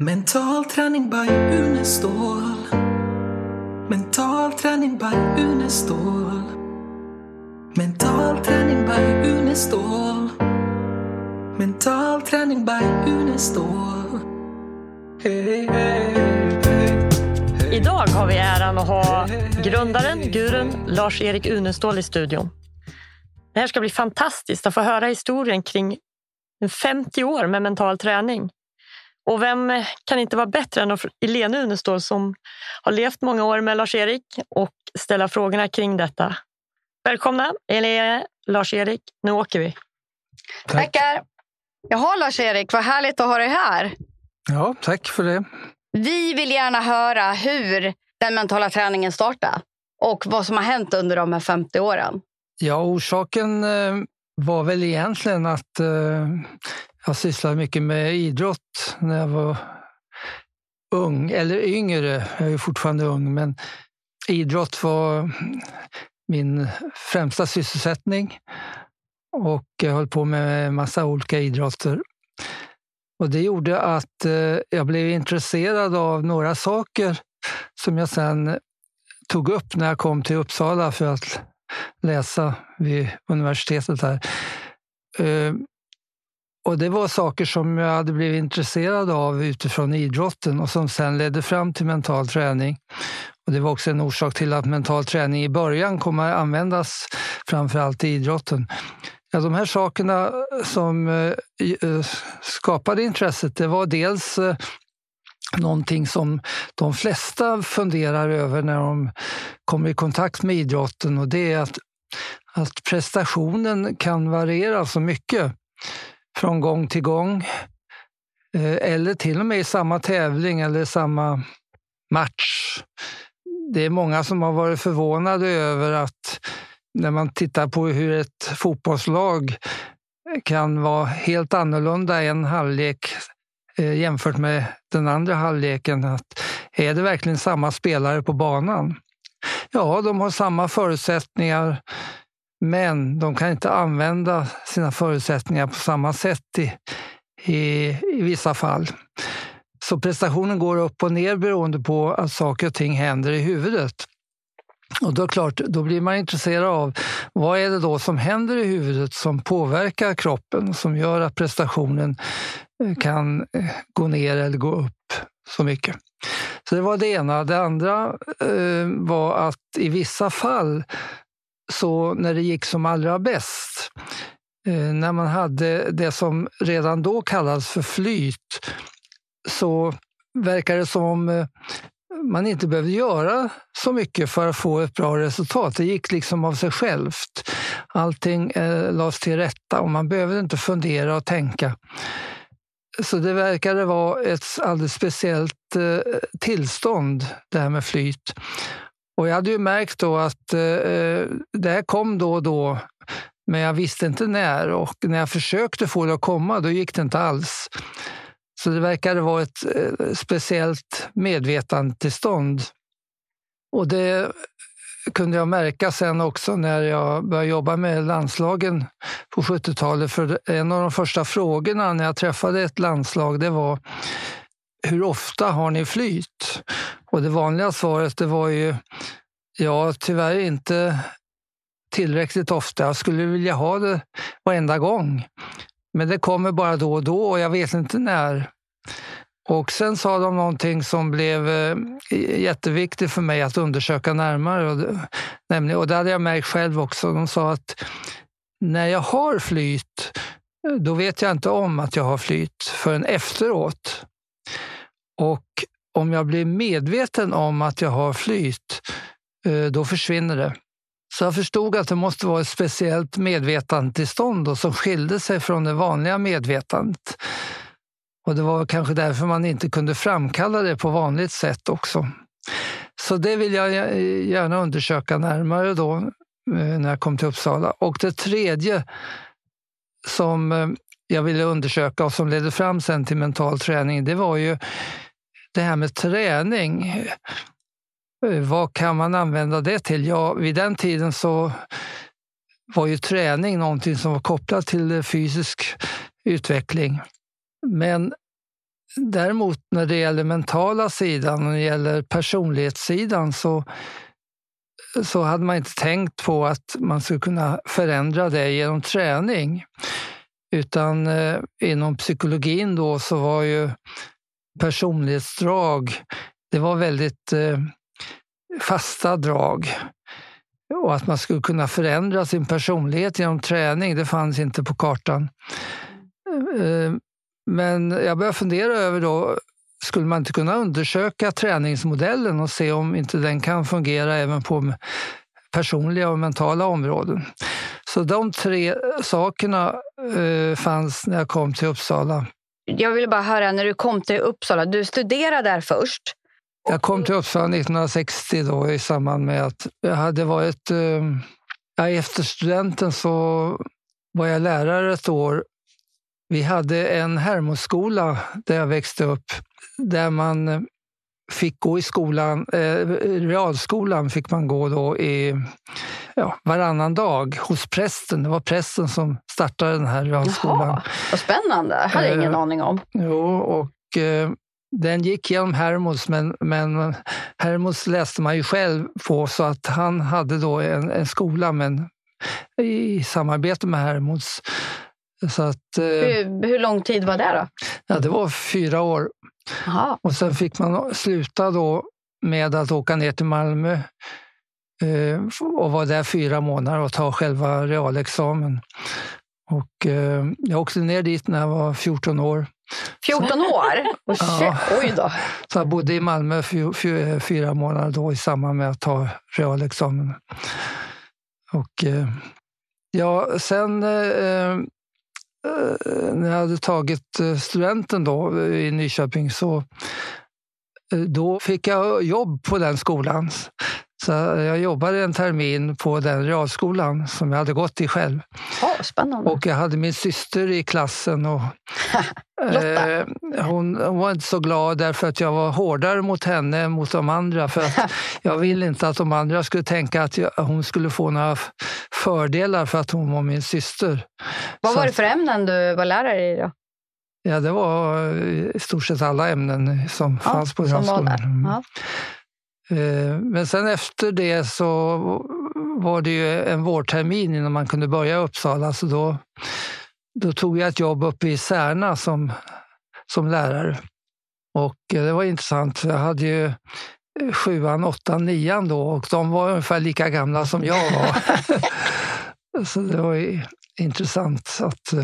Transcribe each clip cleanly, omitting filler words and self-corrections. Mental träning by Uneståhl. Mental träning by Uneståhl. Mental träning by Uneståhl. Mental träning by Uneståhl. Hey, hey, hey, hey. Idag har vi äran att ha grundaren, gurun Lars-Eric Uneståhl i studion. Det här ska bli fantastiskt att få höra historien kring 50 år med mental träning. Och vem kan inte vara bättre än Elene Uneståhl som har levt många år med Lars-Eric och ställa frågorna kring detta. Välkomna Elene, Lars-Eric, nu åker vi. Tackar. Jaha Lars-Eric, vad härligt att ha dig här. Ja, tack för det. Vi vill gärna höra hur den mentala träningen startade och vad som har hänt under de här 50 åren. Ja, orsaken var väl egentligen att jag sysslade mycket med idrott när jag var ung, eller yngre. Jag är fortfarande ung, men idrott var min främsta sysselsättning. Och jag höll på med en massa olika idrotter. Och det gjorde att jag blev intresserad av några saker som jag sen tog upp när jag kom till Uppsala för att läsa vid universitetet här. Och det var saker som jag hade blivit intresserad av utifrån idrotten och som sen ledde fram till mental träning. Och det var också en orsak till att mental träning i början kommer att användas framförallt i idrotten. Ja, de här sakerna som skapade intresset, det var dels någonting som de flesta funderar över när de kommer i kontakt med idrotten, och det är att prestationen kan variera så mycket från gång till gång, eller till och med i samma tävling eller samma match. Det är många som har varit förvånade över att när man tittar på hur ett fotbollslag kan vara helt annorlunda en halvlek jämfört med den andra halvleken, att är det verkligen samma spelare på banan? Ja, de har samma förutsättningar, men de kan inte använda sina förutsättningar på samma sätt i vissa fall. Så prestationen går upp och ner beroende på att saker och ting händer i huvudet. Och då, klart, då blir man intresserad av vad är det då som händer i huvudet som påverkar kroppen, som gör att prestationen kan gå ner eller gå upp så mycket. Så det var det ena. Det andra var att i vissa fall, så när det gick som allra bäst, när man hade det som redan då kallades för flyt, så verkade det som man inte behövde göra så mycket för att få ett bra resultat. Det gick liksom av sig självt. Allting lades till rätta och man behövde inte fundera och tänka. Så det verkade vara ett alldeles speciellt tillstånd, det här med flyt. Och jag hade ju märkt då att det här kom då och då, men jag visste inte när. Och när jag försökte få det att komma, då gick det inte alls. Så det verkade vara ett speciellt medvetandetillstånd. Och det kunde jag märka sen också när jag började jobba med landslagen på 70-talet. För en av de första frågorna när jag träffade ett landslag, det var: hur ofta har ni flyt? Och det vanliga svaret, det var ju: ja, tyvärr inte tillräckligt ofta. Jag skulle vilja ha det varenda gång. Men det kommer bara då och då och jag vet inte när. Och sen sa de någonting som blev jätteviktigt för mig att undersöka närmare. Och det hade jag märkt själv också. De sa att när jag har flyt, då vet jag inte om att jag har flyt förrän efteråt. Och om jag blir medveten om att jag har flyt, då försvinner det. Så jag förstod att det måste vara ett speciellt medvetandetillstånd då, som skilde sig från det vanliga medvetandet. Och det var kanske därför man inte kunde framkalla det på vanligt sätt också. Så det vill jag gärna undersöka närmare då när jag kom till Uppsala. Och det tredje som jag ville undersöka och som ledde fram sen till mental träning, det var ju det här med träning. Vad kan man använda det till? Ja, vid den tiden så var ju träning någonting som var kopplat till fysisk utveckling. Men Däremot när det gäller mentala sidan och när det gäller personlighetssidan så hade man inte tänkt på att man skulle kunna förändra det genom träning. Utan inom psykologin då så var ju personlighetsdrag, det var väldigt fasta drag. Och att man skulle kunna förändra sin personlighet genom träning, det fanns inte på kartan. Men jag började fundera över då, skulle man inte kunna undersöka träningsmodellen och se om inte den kan fungera även på personliga och mentala områden. Så de tre sakerna fanns när jag kom till Uppsala. Jag ville bara höra, när du kom till Uppsala, du studerade där först? Jag kom till Uppsala 1960 då, i samband med att jag hade varit... Efter studenten så var jag lärare ett år. Vi hade en Hermosskola där jag växte upp, där man fick gå i skolan, realskolan fick man gå då varannan dag hos prästen. Det var prästen som startade den här realskolan. Jaha, vad spännande, jag hade ingen aning om. Jo, och den gick genom Hermos, men Hermos läste man ju själv på, så att han hade då en skola men i samarbete med Hermos. Så att, hur lång tid var det då? Ja, det var 4 år. Aha. Och sen fick man sluta då med att åka ner till Malmö och vara där 4 månader och ta själva realexamen. Och jag åkte ner dit när jag var 14 år. 14 år? Och ja. Oj då. Så jag bodde i Malmö 4 månader då i samband med att ta realexamen. Och sen... när jag hade tagit studenten då i Nyköping så fick jag jobb på den skolan. Så jag jobbade en termin på den realskolan som jag hade gått i själv. Oh, spännande. Och jag hade min syster i klassen. Och hon var inte så glad därför att jag var hårdare mot henne än mot de andra. För att jag ville inte att de andra skulle tänka att hon skulle få några fördelar för att hon var min syster. Vad var det för ämnen du var lärare i då? Ja, det var i stort sett alla ämnen som fanns på realskolan. Men sen efter det så var det ju en vårtermin innan man kunde börja i Uppsala. Så då tog jag ett jobb uppe i Särna som lärare. Och det var intressant. Jag hade ju 7, 8, 9 då och de var ungefär lika gamla som jag var. Så det var ju intressant att...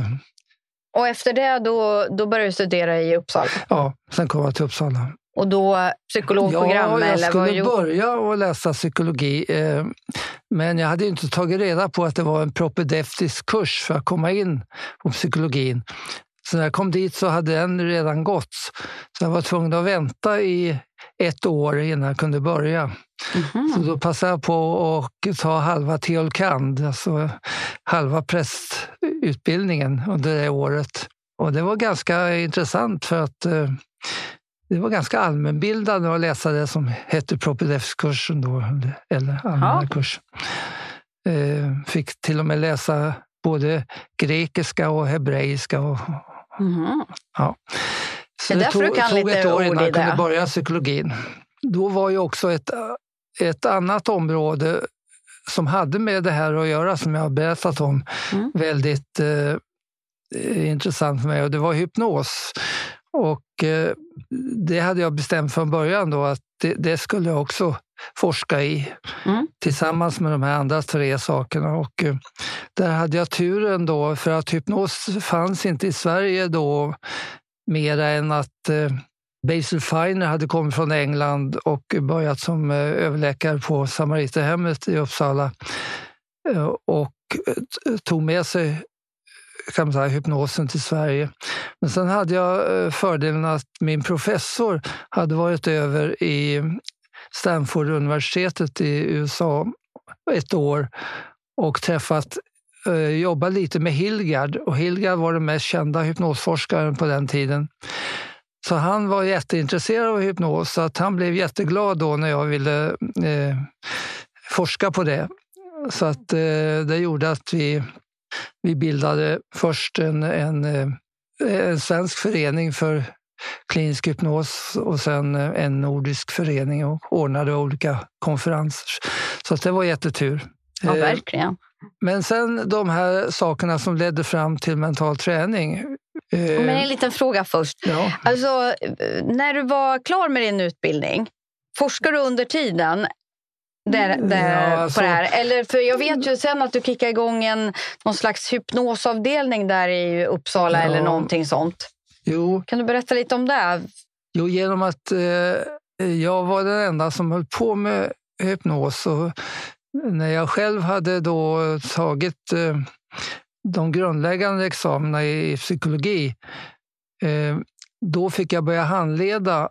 Och efter det då började du studera i Uppsala? Ja, sen kom jag till Uppsala. Och då psykologprogram? Ja, jag skulle börja och läsa psykologi. Men jag hade inte tagit reda på att det var en propedeutisk kurs för att komma in på psykologin. Så när jag kom dit så hade den redan gått. Så jag var tvungen att vänta i 1 år innan jag kunde börja. Mm-hmm. Så då passade jag på att ta halva teolkand, alltså halva prästutbildningen under det året. Och det var ganska intressant för att... Det var ganska allmänbildande att läsa det som hette propedeutskursen då, eller allmänna kurs. Fick till och med läsa både grekiska och hebreiska. Så det tog 1 år innan jag kunde börja psykologin. Då var ju också ett annat område som hade med det här att göra, som jag har berättat om, väldigt intressant för mig. Och det var hypnos. Och det hade jag bestämt från början då att det skulle jag också forska i tillsammans med de här andra 3 sakerna. Och där hade jag turen då, för att hypnos fanns inte i Sverige då, mer än att Basil Finer hade kommit från England och börjat som överläkare på Samariterhemmet i Uppsala och tog med sig, kan man säga, hypnosen till Sverige. Men sen hade jag fördelen att min professor hade varit över i Stanford-universitetet i USA 1 år och jobbat lite med Hilgard. Och Hilgard var den mest kända hypnosforskaren på den tiden. Så han var jätteintresserad av hypnos, så att han blev jätteglad då när jag ville forska på det. Så att det gjorde att vi bildade först en svensk förening för klinisk hypnos och sen en nordisk förening och ordnade olika konferenser. Så att det var jättetur. Ja, verkligen. Men sen de här sakerna som ledde fram till mental träning. Men en liten fråga först. Ja. Alltså, när du var klar med din utbildning, forskade du under tiden där, ja, alltså, på det här? Eller, för jag vet ju sen att du kickade igång någon slags hypnosavdelning där i Uppsala, ja, eller någonting sånt. Jo. Kan du berätta lite om det? Jo, genom att jag var den enda som höll på med hypnos och när jag själv hade då tagit de grundläggande examina i psykologi, då fick jag börja handleda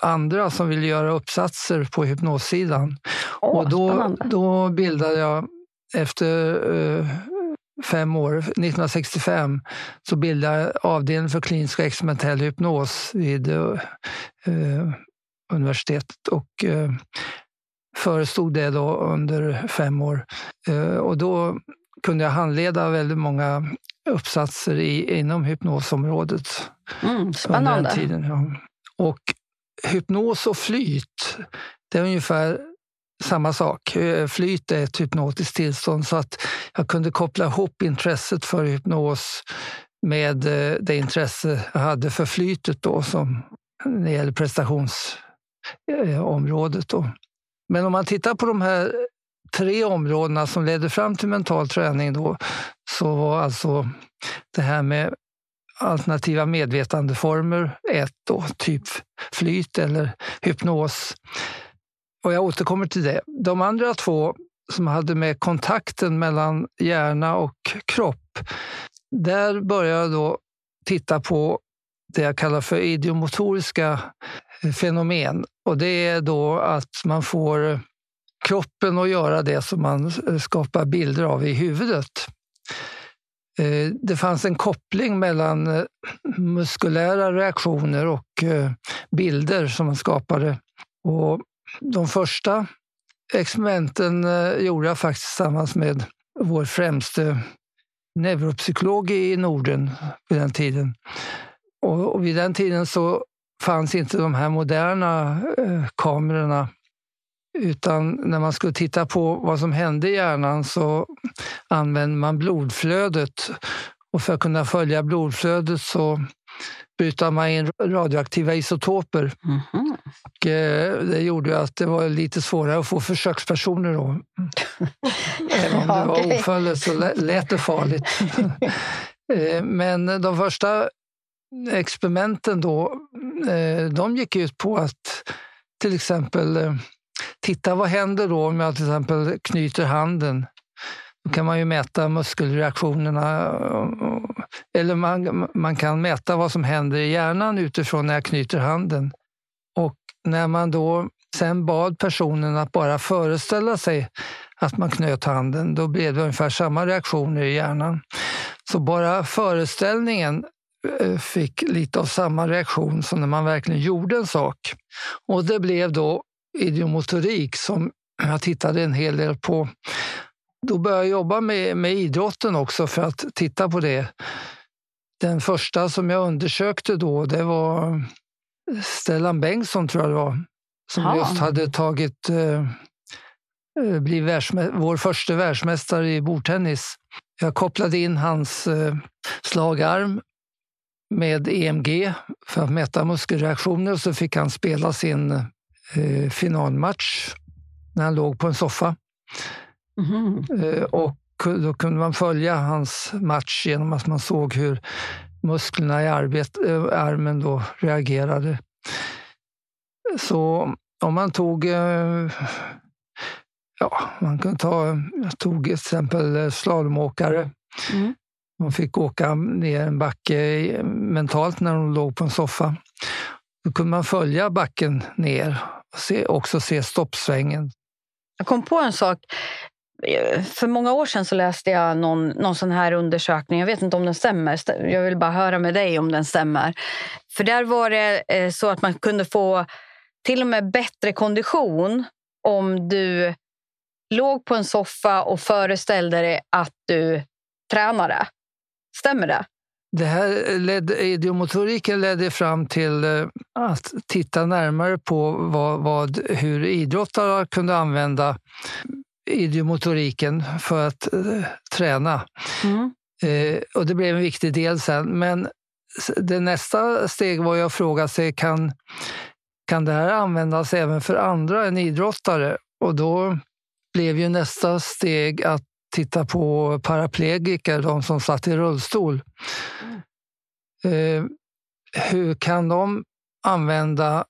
andra som ville göra uppsatser på hypnossidan. Och då bildade jag efter 5 år, 1965, så bildade jag avdelningen för klinisk och experimentell hypnos vid universitetet och förestod det då under 5 år. Och då kunde jag handleda väldigt många uppsatser inom hypnosområdet. Spännande. Under den tiden, ja. Och hypnos och flyt, det är ungefär samma sak. Flyt är ett hypnotiskt tillstånd, så att jag kunde koppla ihop intresset för hypnos med det intresse jag hade för flytet då, som när det gäller prestationsområdet då. Men om man tittar på de här 3 områdena som ledde fram till mental träning då, så var alltså det här med alternativa medvetandeformer ett då, typ flyt eller hypnos. Och jag återkommer till det. De andra 2 som hade med kontakten mellan hjärna och kropp, där började jag då titta på det jag kallar för idiomotoriska fenomen. Och det är då att man får kroppen att göra det som man skapar bilder av i huvudet. Det fanns en koppling mellan muskulära reaktioner och bilder som man skapade. Och de första experimenten gjorde jag faktiskt tillsammans med vår främste neuropsykolog i Norden vid den tiden. Och vid den tiden så fanns inte de här moderna kamerorna, utan när man skulle titta på vad som hände i hjärnan så använde man blodflödet. Och för att kunna följa blodflödet så bryter man in radioaktiva isotoper. Mm-hmm. Och det gjorde att det var lite svårare att få försökspersoner då. Även om det var oföljt så lät det farligt. Men de första experimenten då, de gick ut på att till exempel titta vad händer då om jag till exempel knyter handen. Då kan man ju mäta muskelreaktionerna, eller man kan mäta vad som händer i hjärnan utifrån när jag knyter handen. Och när man då sen bad personen att bara föreställa sig att man knöt handen, då blev det ungefär samma reaktioner i hjärnan. Så bara föreställningen fick lite av samma reaktion som när man verkligen gjorde en sak. Och det blev då idiomotorik som jag tittade en hel del på. Då började jag jobba med idrotten också för att titta på det. Den första som jag undersökte då, det var Stellan Bengtsson tror jag det var, som just hade tagit blivit vår första världsmästare i bordtennis. Jag kopplade in hans slagarm med EMG för att mäta muskelreaktioner, så fick han spela sin finalmatch när han låg på en soffa. Och då kunde man följa hans match genom att man såg hur musklerna i armen då reagerade. Så om man tog jag tog till exempel slalomåkare. De fick åka ner en backe mentalt när de låg på en soffa. Då kunde man följa backen ner och se stoppsvängen. Jag kom på en sak. För många år sedan så läste jag någon sån här undersökning. Jag vet inte om den stämmer. Jag vill bara höra med dig om den stämmer. För där var det så att man kunde få till och med bättre kondition om du låg på en soffa och föreställde dig att du tränade. Stämmer det? Det här idiomotoriken ledde fram till att titta närmare på hur idrottare kunde använda idiomotoriken för att träna. Mm. Och det blev en viktig del sen. Men det nästa steg var jag frågade sig, kan det här användas även för andra än idrottare? Och då blev ju nästa steg att titta på paraplegiker, de som satt i rullstol. Hur kan de använda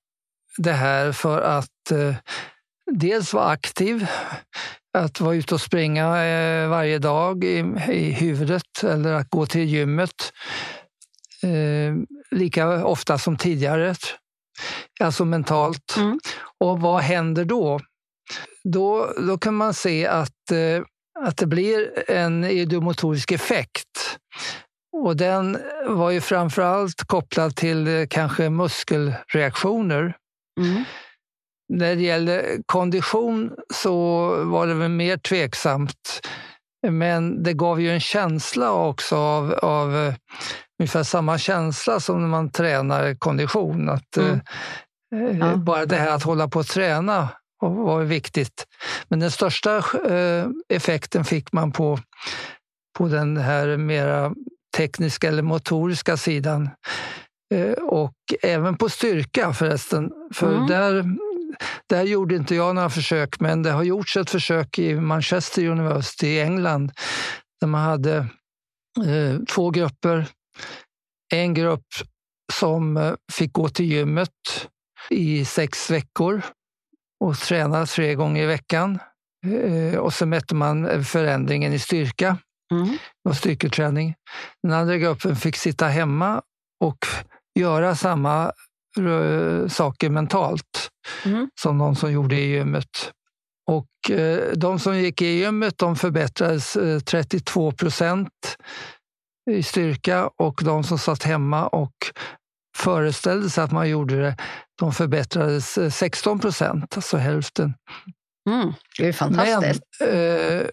det här för att dels vara aktiv, att vara ute och springa varje dag i huvudet eller att gå till gymmet lika ofta som tidigare, alltså mentalt. Mm. Och vad händer då? Då kan man se att det blir en idiomotorisk effekt. Och den var ju framförallt kopplad till kanske muskelreaktioner. Mm. När det gäller kondition så var det väl mer tveksamt. Men det gav ju en känsla också av ungefär samma känsla som när man tränar kondition. Att, bara det här att hålla på att träna var viktigt. Men den största effekten fick man på den här mera tekniska eller motoriska sidan. Och även på styrka förresten. För där gjorde inte jag några försök, men det har gjorts ett försök i Manchester University i England där man hade två grupper. En grupp som fick gå till gymmet i 6 veckor och träna 3 gånger i veckan. Och så mätte man förändringen i styrka. Mm. Och styrketräning. Den andra gruppen fick sitta hemma och göra samma saker mentalt som de som gjorde i gymmet. Och de som gick i gymmet, de förbättrades 32% i styrka, och de som satt hemma och föreställde sig att man gjorde det, de förbättrades 16%, alltså hälften. Mm. Det är fantastiskt. Men,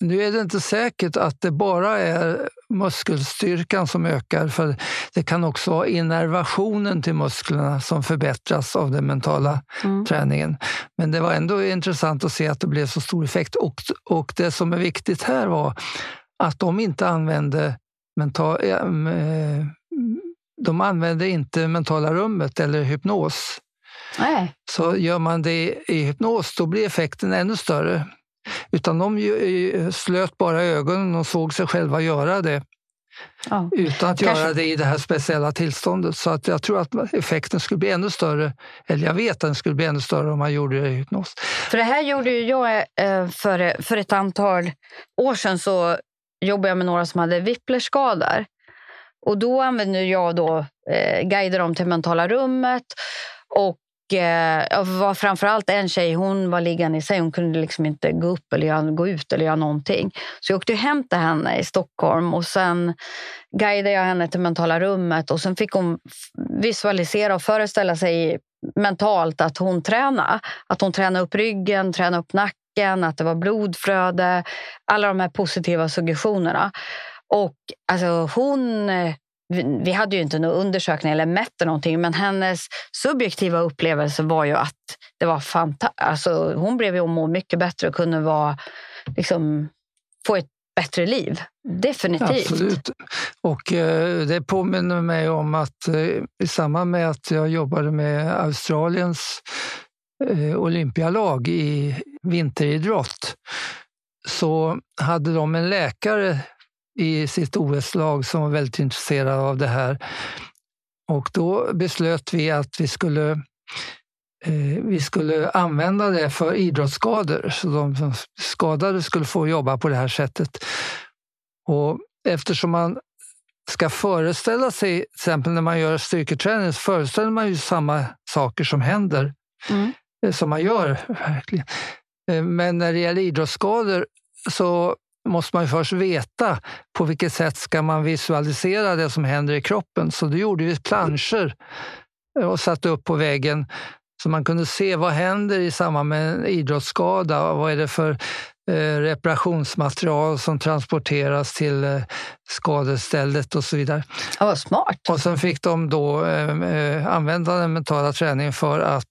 nu är det inte säkert att det bara är muskelstyrkan som ökar, för det kan också vara innervationen till musklerna som förbättras av den mentala träningen. Men det var ändå intressant att se att det blev så stor effekt. Och det som är viktigt här var att de använde inte mentala rummet eller hypnos. Nej. Så gör man det i hypnos, då blir effekten ännu större. Utan de slöt bara ögonen och såg sig själva göra det utan att göra det i det här speciella tillståndet. Så att jag tror att effekten skulle bli ännu större, eller jag vet att den skulle bli ännu större om man gjorde det i hypnos. För det här gjorde ju jag för ett antal år sedan, så jobbade jag med några som hade whiplash-skador. Och då använde jag guider dem till mentala rummet, och var framförallt en tjej, hon var liggande i sig, hon kunde liksom inte gå upp eller gå ut eller göra någonting, så jag åkte och hämtade henne i Stockholm och sen guidade jag henne till mentala rummet, och sen fick hon visualisera och föreställa sig mentalt att hon tränade, upp ryggen, tränade upp nacken, att det var blodflöde, alla de här positiva suggestionerna. Och alltså vi hade ju inte någon undersökning eller mätte någonting, men hennes subjektiva upplevelse var ju att det var fantastiskt. Alltså, hon blev ju att må mycket bättre och kunde få ett bättre liv. Definitivt. Absolut. Och det påminner mig om att i samband med att jag jobbade med Australiens olympialag i vinteridrott, så hade de en läkare i sitt OS-lag som var väldigt intresserad av det här. Och då beslöt vi att vi skulle använda det för idrottsskador. Så de som skadade skulle få jobba på det här sättet. Och eftersom man ska föreställa sig, till exempel när man gör styrketräning, så föreställer man ju samma saker som händer som man gör. Verkligen. Men när det gäller idrottsskador så måste man ju först veta på vilket sätt ska man visualisera det som händer i kroppen. Så då gjorde vi planscher och satte upp på väggen Så man kunde se vad händer i samband med en idrottsskada. Vad är det för reparationsmaterial som transporteras till skadestället och så vidare. Ja, vad smart. Och sen fick de då använda den mentala träningen för att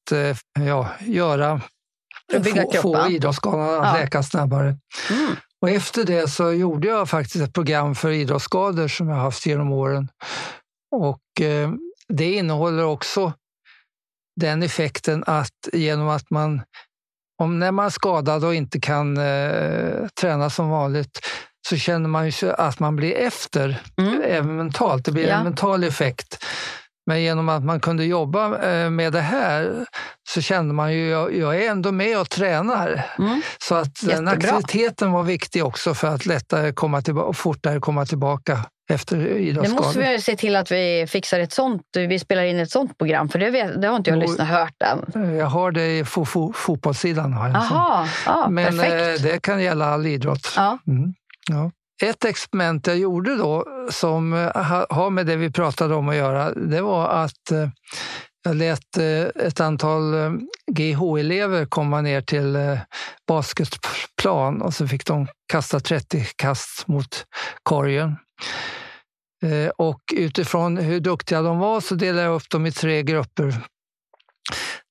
få idrottsskadorna att läka snabbare. Mm. Och efter det så gjorde jag faktiskt ett program för idrottsskador som jag haft genom åren. Och det innehåller också den effekten att genom att man, om när man är skadad och inte kan träna som vanligt, så känner man ju att man blir efter, även mentalt. Det blir en mental effekt. Men genom att man kunde jobba med det här så kände man ju att jag är ändå med och tränar. Mm. Så att den aktiviteten var viktig också för att lättare komma tillbaka och fortare komma tillbaka efter idrottsskador. Det måste vi se till att vi fixar ett sånt, vi spelar in ett sånt program, för det har inte jag hört än. Jag har det i fotbollssidan. Aha, men perfekt. Det kan gälla all idrott. Ja. Mm. Ja. Ett experiment jag gjorde då som har med det vi pratade om att göra, det var att jag lät ett antal GH-elever komma ner till basketplan och så fick de kasta 30 kast mot korgen. Och utifrån hur duktiga de var så delade jag upp dem i 3 grupper.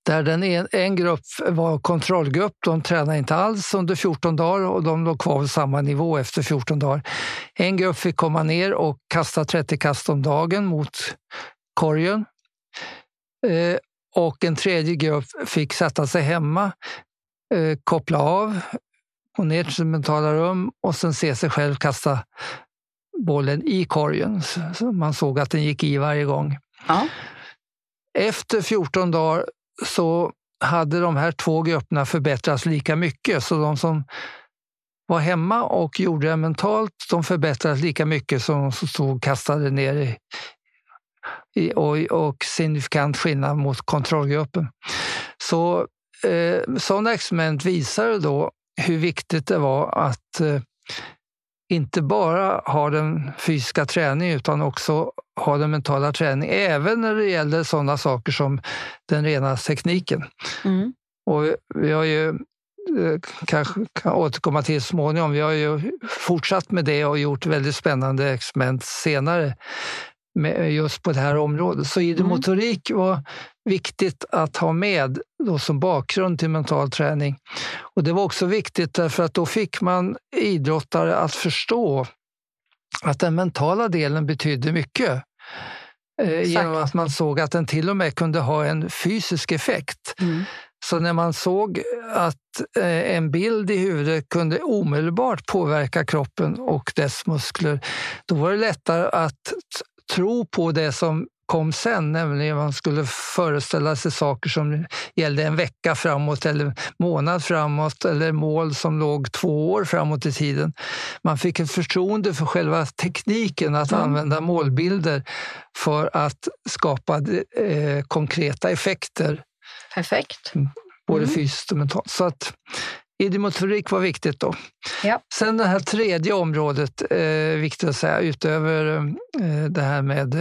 Där en grupp var kontrollgrupp, de tränade inte alls under 14 dagar och de låg kvar på samma nivå efter 14 dagar. En grupp fick komma ner och kasta 30 kast om dagen mot korgen. Och en tredje grupp fick sätta sig hemma, koppla av, gå ner till det mentala rum och sen se sig själv kasta bollen i korgen. Så man såg att den gick i varje gång. Ja. Efter 14 dagar så hade de här 2 grupperna förbättrats lika mycket. Så de som var hemma och gjorde det mentalt, de förbättrades lika mycket som de som stod och kastade ner och signifikant skillnad mot kontrollgruppen. Så sådana experiment visade då hur viktigt det var att inte bara ha den fysiska träningen utan också ha den mentala träningen, även när det gäller sådana saker som den rena tekniken. Mm. Och vi har ju, kanske kan återkomma till småningom, vi har ju fortsatt med det och gjort väldigt spännande experiment senare med, just på det här området. Så idromotorik var viktigt att ha med då som bakgrund till mental träning. Och det var också viktigt därför att då fick man idrottare att förstå att den mentala delen betydde mycket. Genom att man såg att den till och med kunde ha en fysisk effekt. Mm. Så när man såg att en bild i huvudet kunde omedelbart påverka kroppen och dess muskler, då var det lättare att tro på det som kom sen, nämligen man skulle föreställa sig saker som gällde en vecka framåt eller månad framåt eller mål som låg 2 år framåt i tiden. Man fick ett förtroende för själva tekniken att använda målbilder för att skapa konkreta effekter. Perfekt. Både fysiskt och mentalt. Så att idromotorik var viktigt då. Ja. Sen det här tredje området viktigt att säga, utöver det här med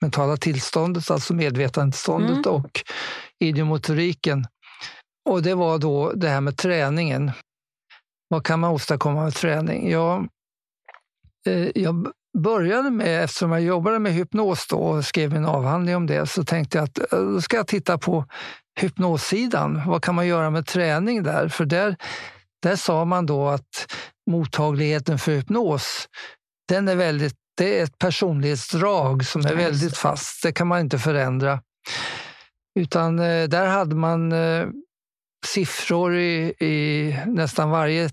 mentala tillståndet, alltså medvetandetillståndet och idromotoriken. Och det var då det här med träningen. Vad kan man åstadkomma med träning? Jag började med, eftersom jag jobbade med hypnos då och skrev min avhandling om det, så tänkte jag att då ska jag titta på hypnossidan. Vad kan man göra med träning där? För där sa man då att mottagligheten för hypnos, den är väldigt, det är ett personlighetsdrag som är väldigt fast. Det kan man inte förändra. Utan där hade man siffror i nästan varje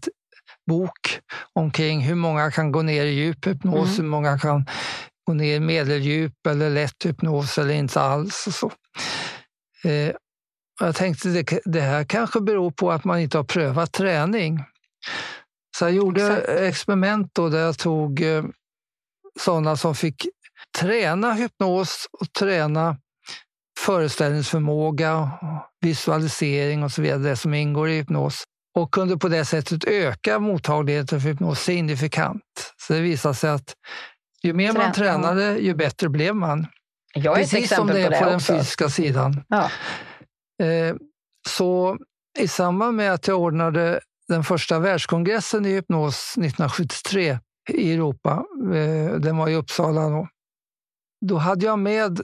bok omkring hur många kan gå ner i djup hypnos, hur många kan gå ner i medeldjup eller lätt hypnos eller inte alls och så. Jag tänkte det här kanske beror på att man inte har prövat träning. Så jag gjorde experiment då där jag tog sådana som fick träna hypnos och träna föreställningsförmåga, visualisering och så vidare, det som ingår i hypnos. Och kunde på det sättet öka mottagligheten för hypnos signifikant. Så det visade sig att ju mer man tränade, ju bättre blev man. Jag är precis som det är på den fysiska sidan. Ja. Så i samband med att jag ordnade den första världskongressen i hypnos 1973 i Europa, den var i Uppsala då hade jag med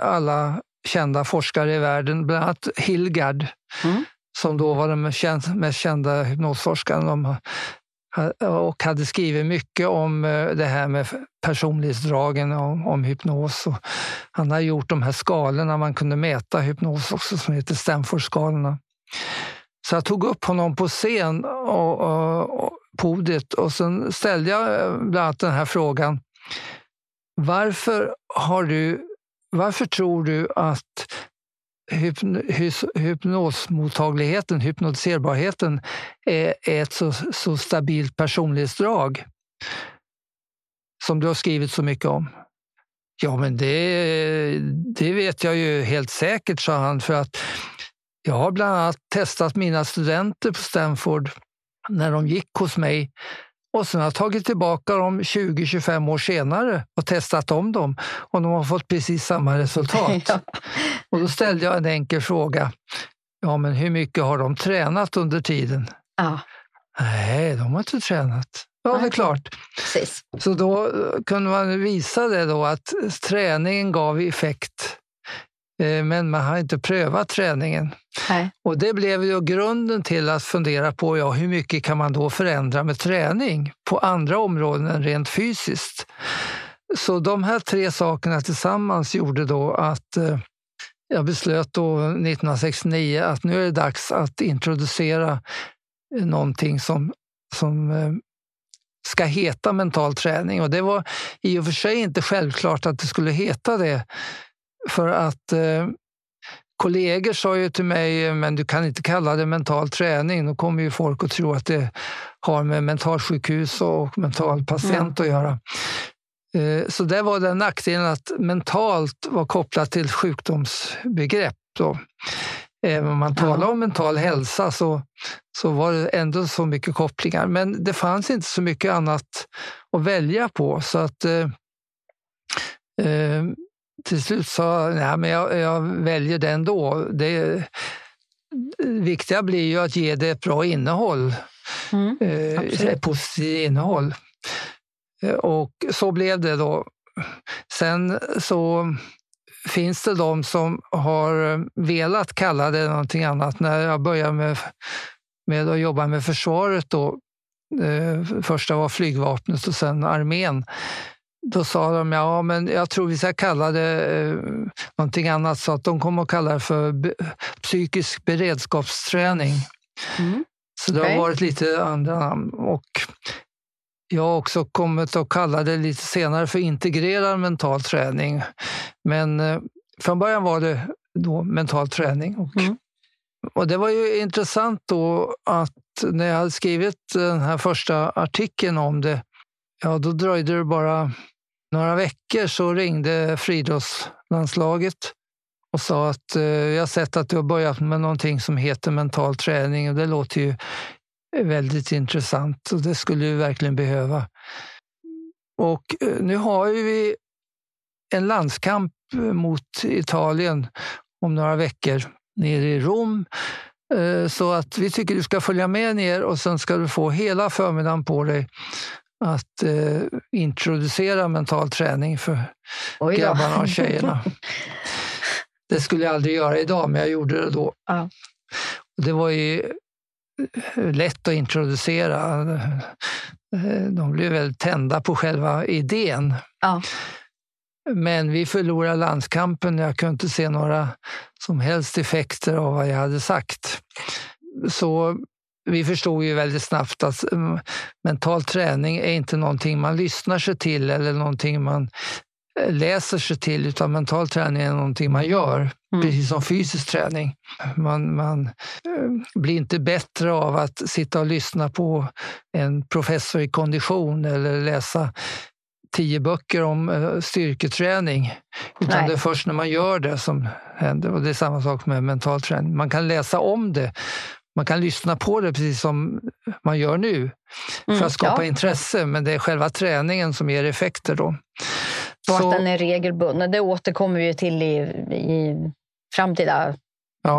alla kända forskare i världen, bland annat Hilgard, som då var den mest kända hypnosforskaren och hade skrivit mycket om det här med personlighetsdragen om hypnos. Och han har gjort de här skalorna man kunde mäta hypnos också, som heter Stanford-skalorna. Så jag tog upp honom på scen och podiet, och sen ställde jag bland annat den här frågan. Varför tror du att hypnosmottagligheten, hypnotiserbarheten är ett så stabilt personlighetsdrag som du har skrivit så mycket om? Ja, men det vet jag ju helt säkert, sa han, för att jag har bland annat testat mina studenter på Stanford när de gick hos mig, och sen har jag tagit tillbaka dem 20-25 år senare och testat om dem, och de har fått precis samma resultat. Ja. Och då ställde jag en enkel fråga. Ja, men hur mycket har de tränat under tiden? Ja. Nej, de har inte tränat. Ja, nej. Det är klart. Precis. Så då kunde man visa det då, att träningen gav effekt. Men man har inte prövat träningen. Nej. Och det blev ju grunden till att fundera på, ja, hur mycket kan man då förändra med träning på andra områden än rent fysiskt. Så de här tre sakerna tillsammans gjorde då att jag beslöt då 1969 att nu är det dags att introducera någonting som ska heta mental träning. Och det var i och för sig inte självklart att det skulle heta det. För att kollegor sa ju till mig, men du kan inte kalla det mental träning. Då kommer ju folk att tro att det har med mentalsjukhus och mental patient att göra. Så det var den nackdelen, att mentalt var kopplat till sjukdomsbegrepp då. Även om man talar om mental hälsa så var det ändå så mycket kopplingar. Men det fanns inte så mycket annat att välja på. Så att till slut sa nej, men jag väljer den då. Det viktiga blir ju att ge det ett bra innehåll. Ett positivt innehåll. Och så blev det då. Sen så finns det de som har velat kalla det någonting annat. När jag började med att jobba med försvaret då. Första var flygvapnet och sen armén. Då sa de, ja, men jag tror vi ska kalla det någonting annat, så att de kommer att kalla det för psykisk beredskapsträning. Så det har varit lite andra namn. Och jag har också kommit att kalla det lite senare för integrerad mental träning. Men från början var det då mental träning. Och det var ju intressant då att när jag hade skrivit den här första artikeln om det, ja, då dröjde det bara några veckor så ringde friidrottslandslaget och sa att jag har sett att du har börjat med någonting som heter mental träning, och det låter ju väldigt intressant och det skulle vi verkligen behöva. Och nu har ju vi en landskamp mot Italien om några veckor nere i Rom. Så att vi tycker du ska följa med ner, och sen ska du få hela förmiddagen på dig att introducera mental träning för grabbarna och tjejerna. Det skulle jag aldrig göra idag, men jag gjorde det då. Ja. Det var ju lätt att introducera. De blev väl tända på själva idén. Ja. Men vi förlorade landskampen. Jag kunde inte se några som helst effekter av vad jag hade sagt. Så vi förstod ju väldigt snabbt att mental träning är inte någonting man lyssnar sig till eller någonting man läser sig till, utan mental träning är någonting man gör, precis som fysisk träning. Man blir inte bättre av att sitta och lyssna på en professor i kondition eller läsa 10 böcker om styrketräning, utan det är först när man gör det som händer. Och det är samma sak med mental träning. Man kan läsa om det. Man kan lyssna på det precis som man gör nu för att skapa intresse, men det är själva träningen som ger effekter då. Och att den är regelbunden. Det återkommer vi till i framtida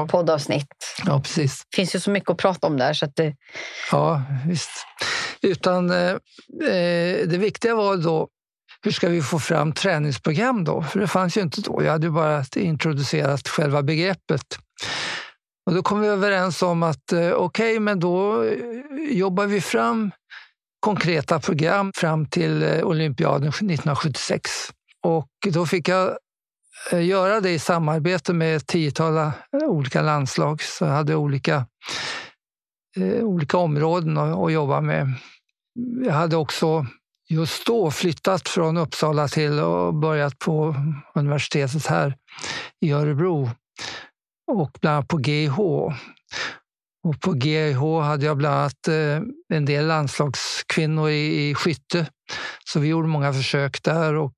poddavsnitt. Ja, precis. Det finns ju så mycket att prata om där. Så att det... Ja, visst. Utan det viktiga var då, hur ska vi få fram träningsprogram då? För det fanns ju inte då. Jag hade ju bara introducerat själva begreppet. Och då kom vi överens om att okej, men då jobbar vi fram konkreta program fram till Olympiaden 1976. Och då fick jag göra det i samarbete med ett tiotal olika landslag. Så jag hade olika områden att jobba med. Jag hade också just då flyttat från Uppsala till och börjat på universitetet här i Örebro. Och bland annat på GH. Och på GH hade jag bland annat en del landslagskvinnor i skytte. Så vi gjorde många försök där. Och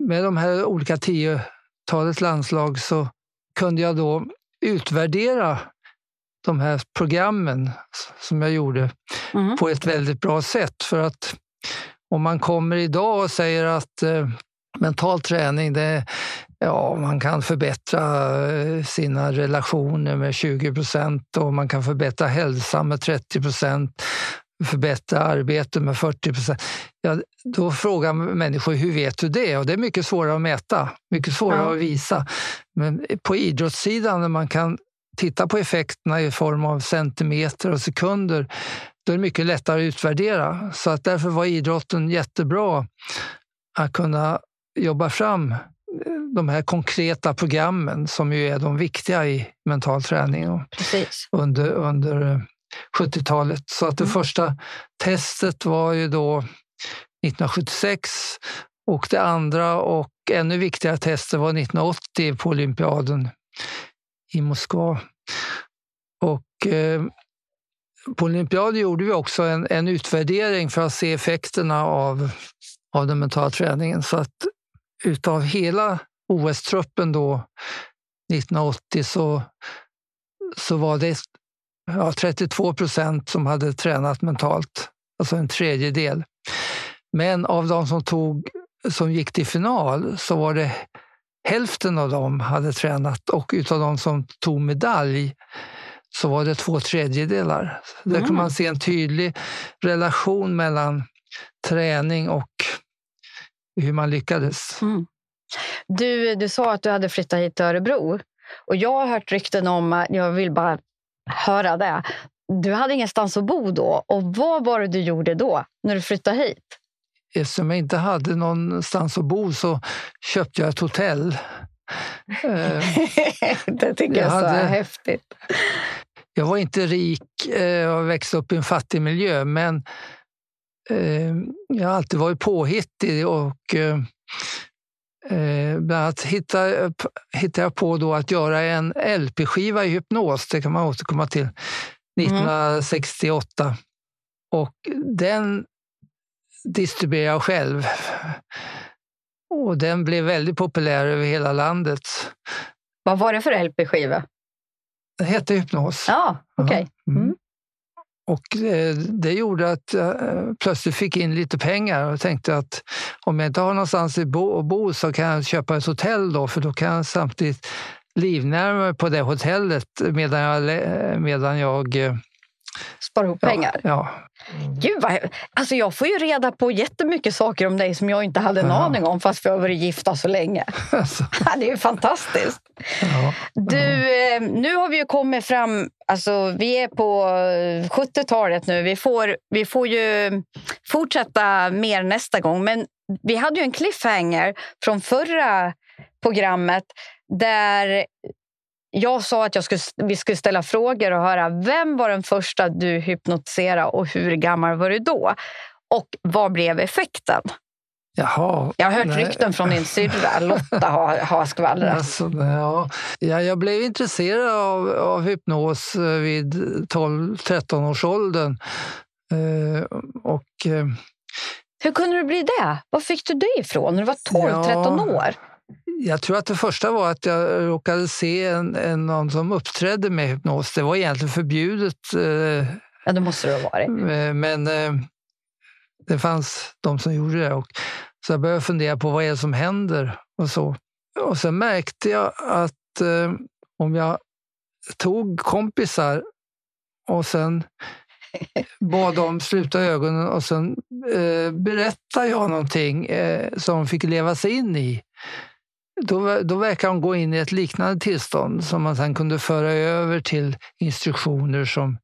med de här olika 10-talet landslag så kunde jag då utvärdera de här programmen som jag gjorde på ett väldigt bra sätt. För att om man kommer idag och säger att mental träning, det, ja, man kan förbättra sina relationer med 20% och man kan förbättra hälsa med 30%, förbättra arbete med 40%. Ja, då frågar människor, hur vet du det? Och det är mycket svårare att mäta, mycket svårare att visa. Men på idrottssidan, när man kan titta på effekterna i form av centimeter och sekunder, då är det mycket lättare att utvärdera. Så att därför var idrotten jättebra att kunna jobba fram de här konkreta programmen som ju är de viktiga i mental träning under 70-talet. Så att det första testet var ju då 1976 och det andra och ännu viktigare testet var 1980 på Olympiaden i Moskva. Och på Olympiaden gjorde vi också en utvärdering för att se effekterna av den mentala träningen. Så att utav hela OS-truppen då 1980 så var det 32% som hade tränat mentalt. Alltså en tredjedel. Men av de som gick till final så var det hälften av dem hade tränat. Och utav de som tog medalj så var det 2/3. Där kan man se en tydlig relation mellan träning och hur man lyckades. Du sa att du hade flyttat hit till Örebro. Och jag har hört rykten om, jag vill bara höra det. Du hade ingenstans att bo då. Och vad var det du gjorde då när du flyttade hit? Eftersom jag inte hade någonstans att bo så köpte jag ett hotell. Det tycker jag är så häftigt. Jag var inte rik och växte upp i en fattig miljö, men jag har alltid varit påhittig och bland annat hittade jag på då att göra en LP-skiva i hypnos, det kan man återkomma till, 1968. Och den distribuerade jag själv. Och den blev väldigt populär över hela landet. Vad var det för LP-skiva? Den hette Hypnos. Ja, okej. Och det gjorde att jag plötsligt fick in lite pengar och tänkte att om jag inte har någonstans att bo så kan jag köpa ett hotell då, för då kan jag samtidigt livnära mig på det hotellet medan jag sparar ihop pengar. Ja. Gud vad, alltså jag får ju reda på jättemycket saker om dig som jag inte hade en aning om fast vi har varit gifta så länge. Alltså. Det är ju fantastiskt. Ja. Du, nu har vi ju kommit fram, alltså vi är på 70-talet nu. Vi får ju fortsätta mer nästa gång, men vi hade ju en cliffhanger från förra programmet där jag sa att vi skulle ställa frågor och höra, vem var den första du hypnotiserade och hur gammal var du då? Och vad blev effekten? Jaha. Jag har hört rykten från din syrra, Lotta har skvallrat. Alltså, jag blev intresserad av hypnos vid 12-13 års åldern. Hur kunde du bli det? Vad fick du det ifrån när du var 12-13 år? Jag tror att det första var att jag råkade se någon som uppträdde med hypnos. Det var egentligen förbjudet. Ja, det måste det ha varit. Men det fanns de som gjorde det. Och Så jag började fundera på vad är det som händer och så. Och sen märkte jag att om jag tog kompisar och sen bad dem sluta ögonen och sen berättade jag någonting som de fick leva sig in i. Då verkar de gå in i ett liknande tillstånd som man sedan kunde föra över till instruktioner som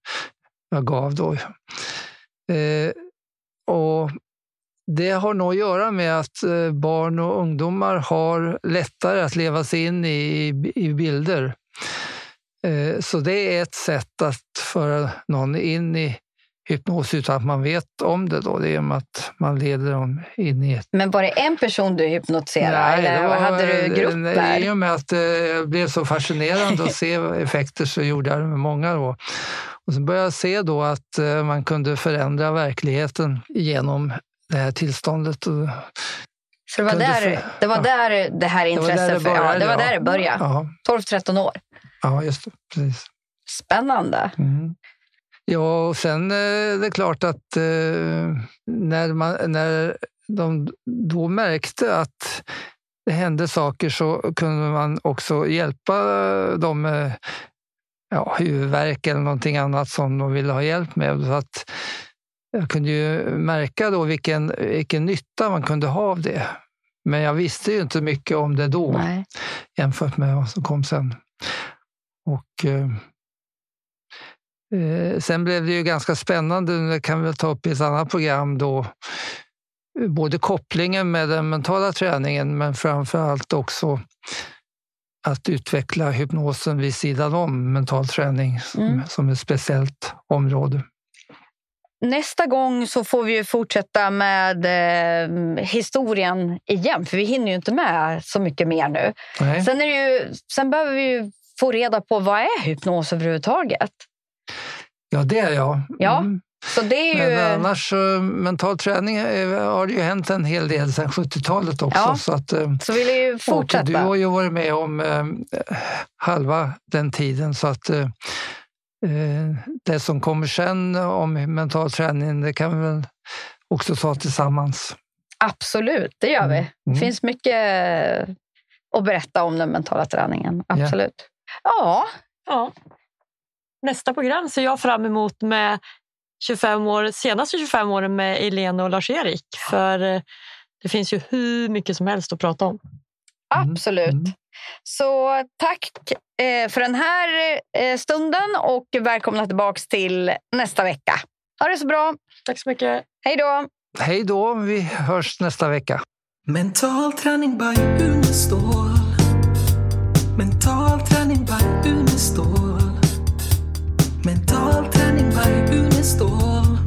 jag gav då. Och det har nog att göra med att barn och ungdomar har lättare att leva sig in i bilder. Så det är ett sätt att föra någon in i hypnos utan att man vet om det då. Det är genom att man leder dem in i... Men var det en person du hypnotiserade? Nej, eller hade du grupper? I och med att det blev så fascinerande att se effekter så gjorde jag det med många då. Och sen började jag se då att man kunde förändra verkligheten genom det här tillståndet. Så det var där det här intresset för... Ja, det var där det började. Ja. 12-13 år. Ja, just det. Precis. Spännande. Mm. Ja, och sen det är klart att när de då märkte att det hände saker så kunde man också hjälpa dem med huvudvärk eller någonting annat som de ville ha hjälp med. Så att jag kunde ju märka då vilken nytta man kunde ha av det. Men jag visste ju inte mycket om det då. Nej. Jämfört med vad som kom sen. Och... sen blev det ju ganska spännande, det kan vi ta upp i ett annat program då, både kopplingen med den mentala träningen men framförallt också att utveckla hypnosen vid sidan om mental träning som ett speciellt område. Nästa gång så får vi ju fortsätta med historien igen, för vi hinner ju inte med så mycket mer nu. Nej. Sen behöver vi ju få reda på vad är hypnos överhuvudtaget. Ja, det är jag. Ja, så det är ju... Men annars, mental träning har det ju hänt en hel del sedan 70-talet också. Ja. Så vill vi ju fortsätta. Du har ju varit med om halva den tiden, så att det som kommer sen om mental träning, det kan vi väl också ta tillsammans. Absolut, det gör vi. Det finns mycket att berätta om den mentala träningen, absolut. Ja. Nästa program ser jag fram emot med 25 år, senaste 25 åren med Elene och Lars-Eric. För det finns ju hur mycket som helst att prata om. Absolut. Så tack för den här stunden och välkomna tillbaka till nästa vecka. Ha det så bra. Tack så mycket. Hej då. Hej då, vi hörs nästa vecka. Mental träning by Uneståhl. Mental träning by Uneståhl. Mental träning by Uneståhl.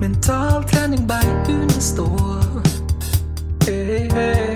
Mental träning by Uneståhl. Hey, hey.